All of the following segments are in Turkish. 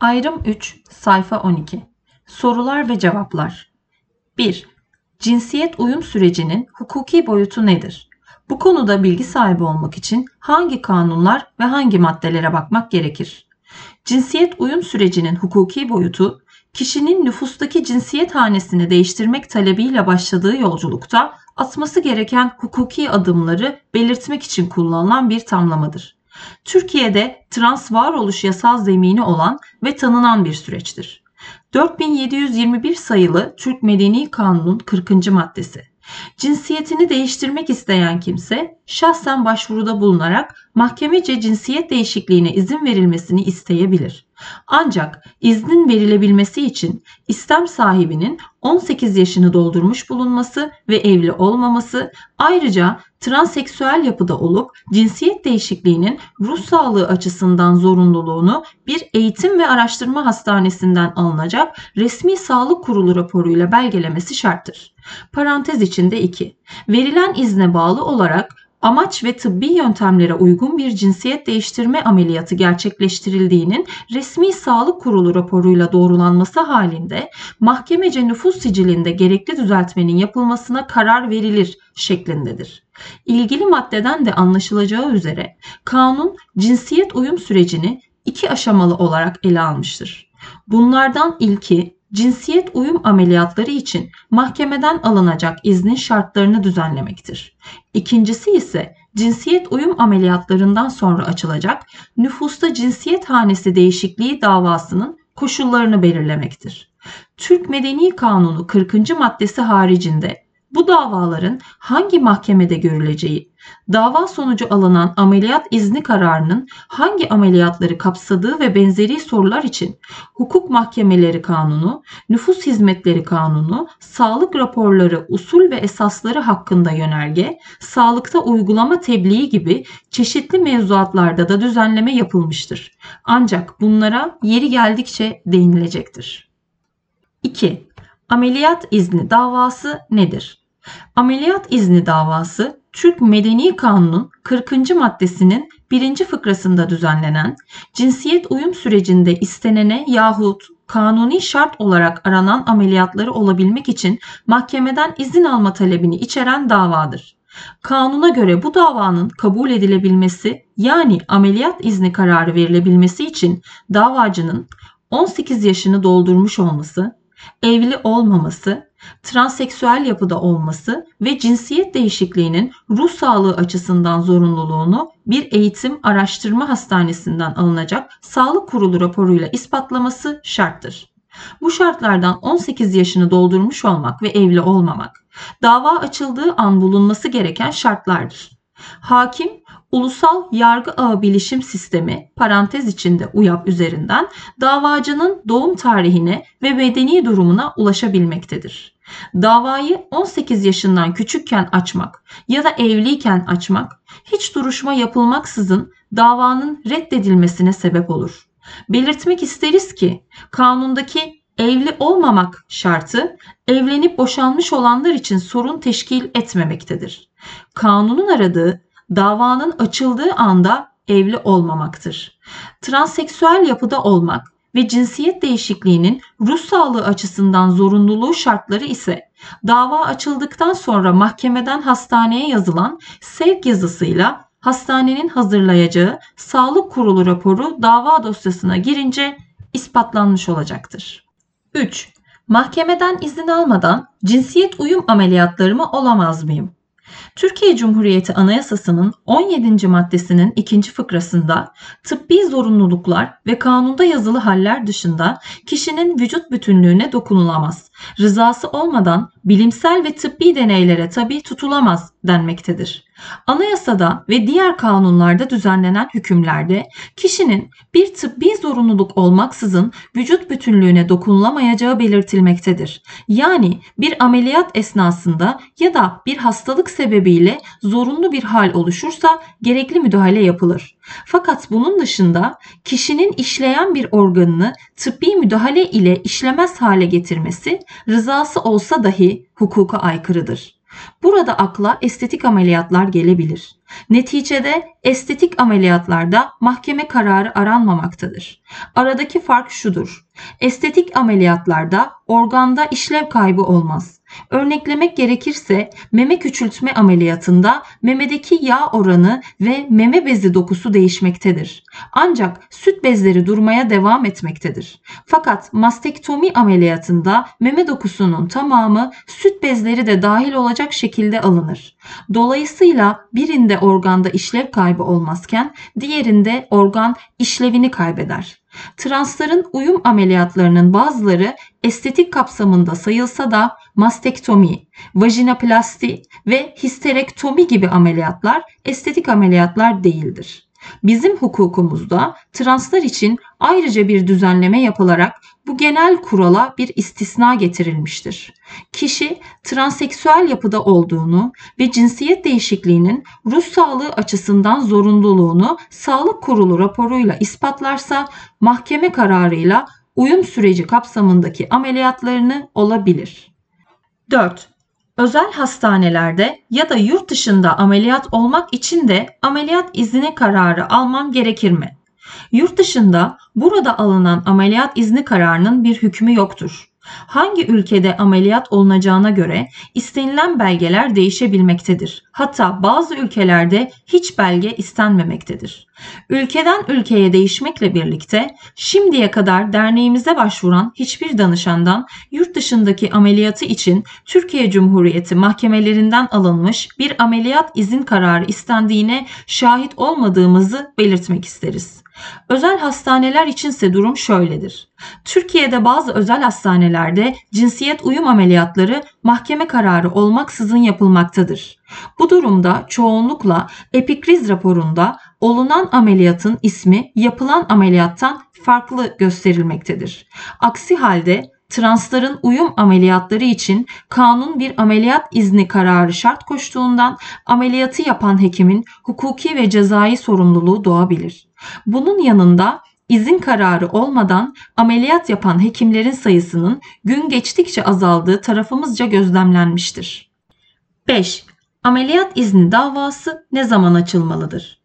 Ayrım 3, sayfa 12. Sorular ve cevaplar. 1. Cinsiyet uyum sürecinin hukuki boyutu nedir? Bu konuda bilgi sahibi olmak için hangi kanunlar ve hangi maddelere bakmak gerekir? Cinsiyet uyum sürecinin hukuki boyutu, kişinin nüfustaki cinsiyet hanesini değiştirmek talebiyle başladığı yolculukta atması gereken hukuki adımları belirtmek için kullanılan bir tamlamadır. Türkiye'de trans varoluş yasal zemini olan ve tanınan bir süreçtir. 4721 sayılı Türk Medeni Kanunu'nun 40. maddesi. Cinsiyetini değiştirmek isteyen kimse şahsen başvuruda bulunarak mahkemece cinsiyet değişikliğine izin verilmesini isteyebilir. Ancak iznin verilebilmesi için istem sahibinin 18 yaşını doldurmuş bulunması ve evli olmaması, ayrıca transseksüel yapıda olup cinsiyet değişikliğinin ruh sağlığı açısından zorunluluğunu bir eğitim ve araştırma hastanesinden alınacak resmi sağlık kurulu raporuyla belgelemesi şarttır. Parantez içinde 2. Verilen izne bağlı olarak amaç ve tıbbi yöntemlere uygun bir cinsiyet değiştirme ameliyatı gerçekleştirildiğinin resmi sağlık kurulu raporuyla doğrulanması halinde mahkemece nüfus sicilinde gerekli düzeltmenin yapılmasına karar verilir şeklindedir. İlgili maddeden de anlaşılacağı üzere kanun cinsiyet uyum sürecini 2 aşamalı olarak ele almıştır. Bunlardan ilki, cinsiyet uyum ameliyatları için mahkemeden alınacak iznin şartlarını düzenlemektir. İkincisi ise cinsiyet uyum ameliyatlarından sonra açılacak nüfusta cinsiyet hanesi değişikliği davasının koşullarını belirlemektir. Türk Medeni Kanunu 40. maddesi haricinde bu davaların hangi mahkemede görüleceği, dava sonucu alınan ameliyat izni kararının hangi ameliyatları kapsadığı ve benzeri sorular için Hukuk Mahkemeleri Kanunu, Nüfus Hizmetleri Kanunu, sağlık raporları, usul ve esasları hakkında yönerge, sağlıkta uygulama tebliği gibi çeşitli mevzuatlarda da düzenleme yapılmıştır. Ancak bunlara yeri geldikçe değinilecektir. 2. Ameliyat izni davası nedir? Ameliyat izni davası, Türk Medeni Kanunu'nun 40. maddesinin 1. fıkrasında düzenlenen, cinsiyet uyum sürecinde istenene yahut kanuni şart olarak aranan ameliyatları olabilmek için mahkemeden izin alma talebini içeren davadır. Kanuna göre bu davanın kabul edilebilmesi, yani ameliyat izni kararı verilebilmesi için davacının 18 yaşını doldurmuş olması, evli olmaması, transseksüel yapıda olması ve cinsiyet değişikliğinin ruh sağlığı açısından zorunluluğunu bir eğitim araştırma hastanesinden alınacak sağlık kurulu raporuyla ispatlaması şarttır. Bu şartlardan 18 yaşını doldurmuş olmak ve evli olmamak, dava açıldığı an bulunması gereken şartlardır. Hakim, Ulusal Yargı Ağı Bilişim Sistemi parantez içinde UYAP üzerinden davacının doğum tarihine ve bedeni durumuna ulaşabilmektedir. Davayı 18 yaşından küçükken açmak ya da evliyken açmak, hiç duruşma yapılmaksızın davanın reddedilmesine sebep olur. Belirtmek isteriz ki kanundaki evli olmamak şartı, evlenip boşanmış olanlar için sorun teşkil etmemektedir. Kanunun aradığı, davanın açıldığı anda evli olmamaktır. Transseksüel yapıda olmak ve cinsiyet değişikliğinin ruh sağlığı açısından zorunluluğu şartları ise dava açıldıktan sonra mahkemeden hastaneye yazılan sevk yazısıyla hastanenin hazırlayacağı sağlık kurulu raporu dava dosyasına girince ispatlanmış olacaktır. 3. Mahkemeden izin almadan cinsiyet uyum ameliyatlarımı olamaz mıyım? Türkiye Cumhuriyeti Anayasası'nın 17. maddesinin 2. fıkrasında tıbbi zorunluluklar ve kanunda yazılı haller dışında kişinin vücut bütünlüğüne dokunulamaz, rızası olmadan bilimsel ve tıbbi deneylere tabi tutulamaz denmektedir. Anayasada ve diğer kanunlarda düzenlenen hükümlerde kişinin bir tıbbi zorunluluk olmaksızın vücut bütünlüğüne dokunulamayacağı belirtilmektedir. Yani bir ameliyat esnasında ya da bir hastalık sebebiyle zorunlu bir hal oluşursa gerekli müdahale yapılır. Fakat bunun dışında kişinin işleyen bir organını tıbbi müdahale ile işlemez hale getirmesi, rızası olsa dahi hukuka aykırıdır. Burada akla estetik ameliyatlar gelebilir. Neticede estetik ameliyatlarda mahkeme kararı aranmamaktadır. Aradaki fark şudur: estetik ameliyatlarda organda işlev kaybı olmaz. Örneklemek gerekirse meme küçültme ameliyatında memedeki yağ oranı ve meme bezi dokusu değişmektedir. Ancak süt bezleri durmaya devam etmektedir. Fakat mastektomi ameliyatında meme dokusunun tamamı, süt bezleri de dahil olacak şekilde alınır. Dolayısıyla birinde organda işlev kaybı olmazken diğerinde organ işlevini kaybeder. Transların uyum ameliyatlarının bazıları estetik kapsamında sayılsa da mastektomi, vajinoplasti ve histerektomi gibi ameliyatlar estetik ameliyatlar değildir. Bizim hukukumuzda translar için ayrıca bir düzenleme yapılarak bu genel kurala bir istisna getirilmiştir. Kişi transseksüel yapıda olduğunu ve cinsiyet değişikliğinin ruh sağlığı açısından zorunluluğunu sağlık kurulu raporuyla ispatlarsa mahkeme kararıyla uyum süreci kapsamındaki ameliyatlarını olabilir. 4. Özel hastanelerde ya da yurt dışında ameliyat olmak için de ameliyat izni kararı almam gerekir mi? Yurt dışında burada alınan ameliyat izni kararının bir hükmü yoktur. Hangi ülkede ameliyat olunacağına göre istenilen belgeler değişebilmektedir. Hatta bazı ülkelerde hiç belge istenmemektedir. Ülkeden ülkeye değişmekle birlikte şimdiye kadar derneğimize başvuran hiçbir danışandan yurt dışındaki ameliyatı için Türkiye Cumhuriyeti mahkemelerinden alınmış bir ameliyat izin kararı istendiğine şahit olmadığımızı belirtmek isteriz. Özel hastaneler içinse durum şöyledir. Türkiye'de bazı özel hastanelerde cinsiyet uyum ameliyatları mahkeme kararı olmaksızın yapılmaktadır. Bu durumda çoğunlukla epikriz raporunda olunan ameliyatın ismi yapılan ameliyattan farklı gösterilmektedir. Aksi halde transların uyum ameliyatları için kanun bir ameliyat izni kararı şart koştuğundan ameliyatı yapan hekimin hukuki ve cezai sorumluluğu doğabilir. Bunun yanında izin kararı olmadan ameliyat yapan hekimlerin sayısının gün geçtikçe azaldığı tarafımızca gözlemlenmiştir. 5. Ameliyat izni davası ne zaman açılmalıdır?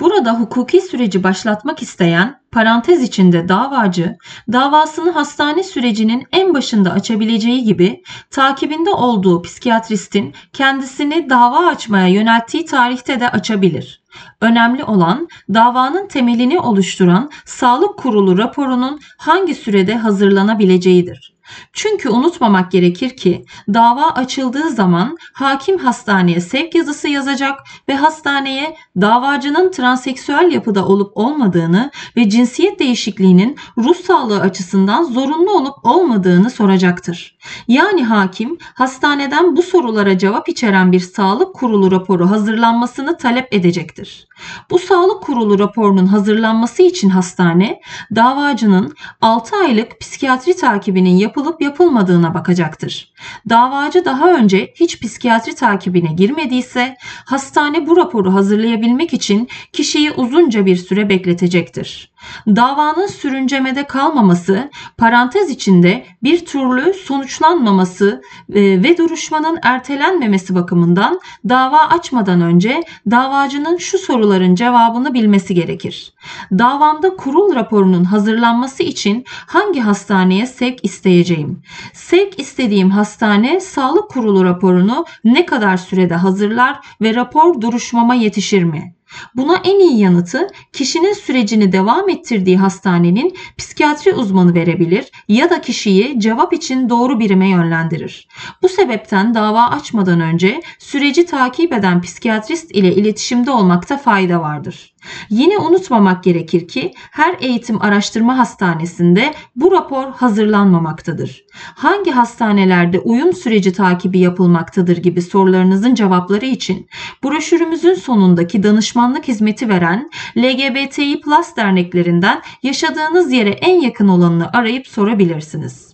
Burada hukuki süreci başlatmak isteyen parantez içinde davacı, davasını hastane sürecinin en başında açabileceği gibi takibinde olduğu psikiyatristin kendisini dava açmaya yönelttiği tarihte de açabilir. Önemli olan davanın temelini oluşturan sağlık kurulu raporunun hangi sürede hazırlanabileceğidir. Çünkü unutmamak gerekir ki dava açıldığı zaman hakim hastaneye sevk yazısı yazacak ve hastaneye davacının transseksüel yapıda olup olmadığını ve cinsiyet değişikliğinin ruh sağlığı açısından zorunlu olup olmadığını soracaktır. Yani hakim hastaneden bu sorulara cevap içeren bir sağlık kurulu raporu hazırlanmasını talep edecektir. Bu sağlık kurulu raporunun hazırlanması için hastane davacının 6 aylık psikiyatri takibinin yapılıp yapılmadığına bakacaktır. Davacı daha önce hiç psikiyatri takibine girmediyse hastane bu raporu hazırlayabilmek için kişiyi uzunca bir süre bekletecektir. Davanın sürüncemede kalmaması, parantez içinde bir türlü sonuçlanmaması ve duruşmanın ertelenmemesi bakımından dava açmadan önce davacının şu soruların cevabını bilmesi gerekir. Davamda kurul raporunun hazırlanması için hangi hastaneye sevk isteyeceğim? Sevk istediğim hastane sağlık kurulu raporunu ne kadar sürede hazırlar ve rapor duruşmama yetişir mi? Buna en iyi yanıtı kişinin sürecini devam ettirdiği hastanenin psikiyatri uzmanı verebilir ya da kişiyi cevap için doğru birime yönlendirir. Bu sebepten dava açmadan önce süreci takip eden psikiyatrist ile iletişimde olmakta fayda vardır. Yine unutmamak gerekir ki her eğitim araştırma hastanesinde bu rapor hazırlanmamaktadır. Hangi hastanelerde uyum süreci takibi yapılmaktadır gibi sorularınızın cevapları için broşürümüzün sonundaki danışmanlık hizmeti veren LGBTİ+ derneklerinden yaşadığınız yere en yakın olanını arayıp sorabilirsiniz.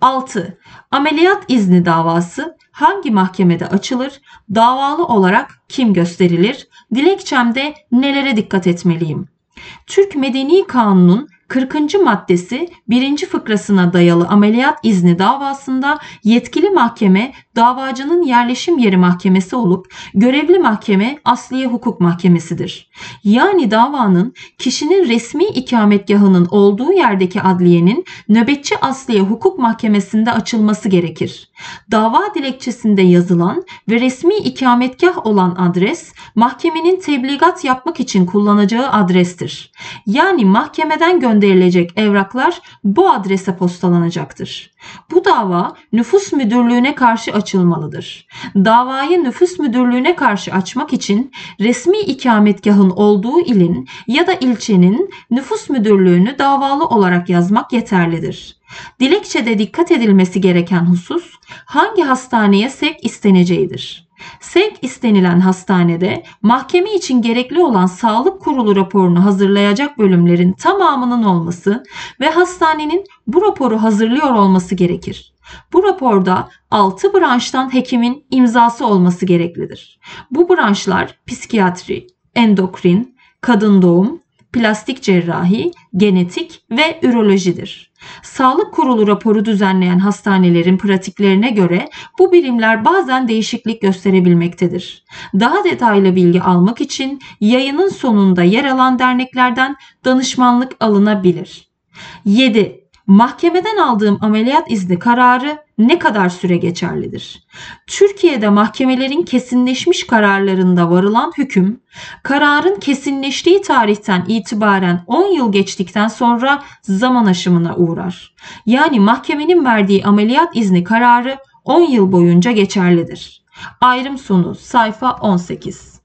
6. Ameliyat izni davası hangi mahkemede açılır, davalı olarak kim gösterilir, dilekçemde nelere dikkat etmeliyim? Türk Medeni Kanunu'nun 40. maddesi 1. fıkrasına dayalı ameliyat izni davasında yetkili mahkeme davacının yerleşim yeri mahkemesi olup görevli mahkeme asliye hukuk mahkemesidir. Yani davanın kişinin resmi ikametgahının olduğu yerdeki adliyenin nöbetçi asliye hukuk mahkemesinde açılması gerekir. Dava dilekçesinde yazılan ve resmi ikametgah olan adres mahkemenin tebligat yapmak için kullanacağı adrestir. Yani mahkemeden gönderilecek evraklar bu adrese postalanacaktır. Bu dava nüfus müdürlüğüne karşı açılmalıdır. Davayı nüfus müdürlüğüne karşı açmak için resmi ikametgahın olduğu ilin ya da ilçenin nüfus müdürlüğünü davalı olarak yazmak yeterlidir. Dilekçede dikkat edilmesi gereken husus hangi hastaneye sevk isteneceğidir. Sevk istenilen hastanede mahkeme için gerekli olan sağlık kurulu raporunu hazırlayacak bölümlerin tamamının olması ve hastanenin bu raporu hazırlıyor olması gerekir. Bu raporda 6 branştan hekimin imzası olması gereklidir. Bu branşlar psikiyatri, endokrin, kadın doğum, plastik cerrahi, genetik ve ürolojidir. Sağlık kurulu raporu düzenleyen hastanelerin pratiklerine göre bu birimler bazen değişiklik gösterebilmektedir. Daha detaylı bilgi almak için yayının sonunda yer alan derneklerden danışmanlık alınabilir. 7. Mahkemeden aldığım ameliyat izni kararı ne kadar süre geçerlidir? Türkiye'de mahkemelerin kesinleşmiş kararlarında varılan hüküm, kararın kesinleştiği tarihten itibaren 10 yıl geçtikten sonra zaman aşımına uğrar. Yani mahkemenin verdiği ameliyat izni kararı 10 yıl boyunca geçerlidir. Ayrım sonu sayfa 18.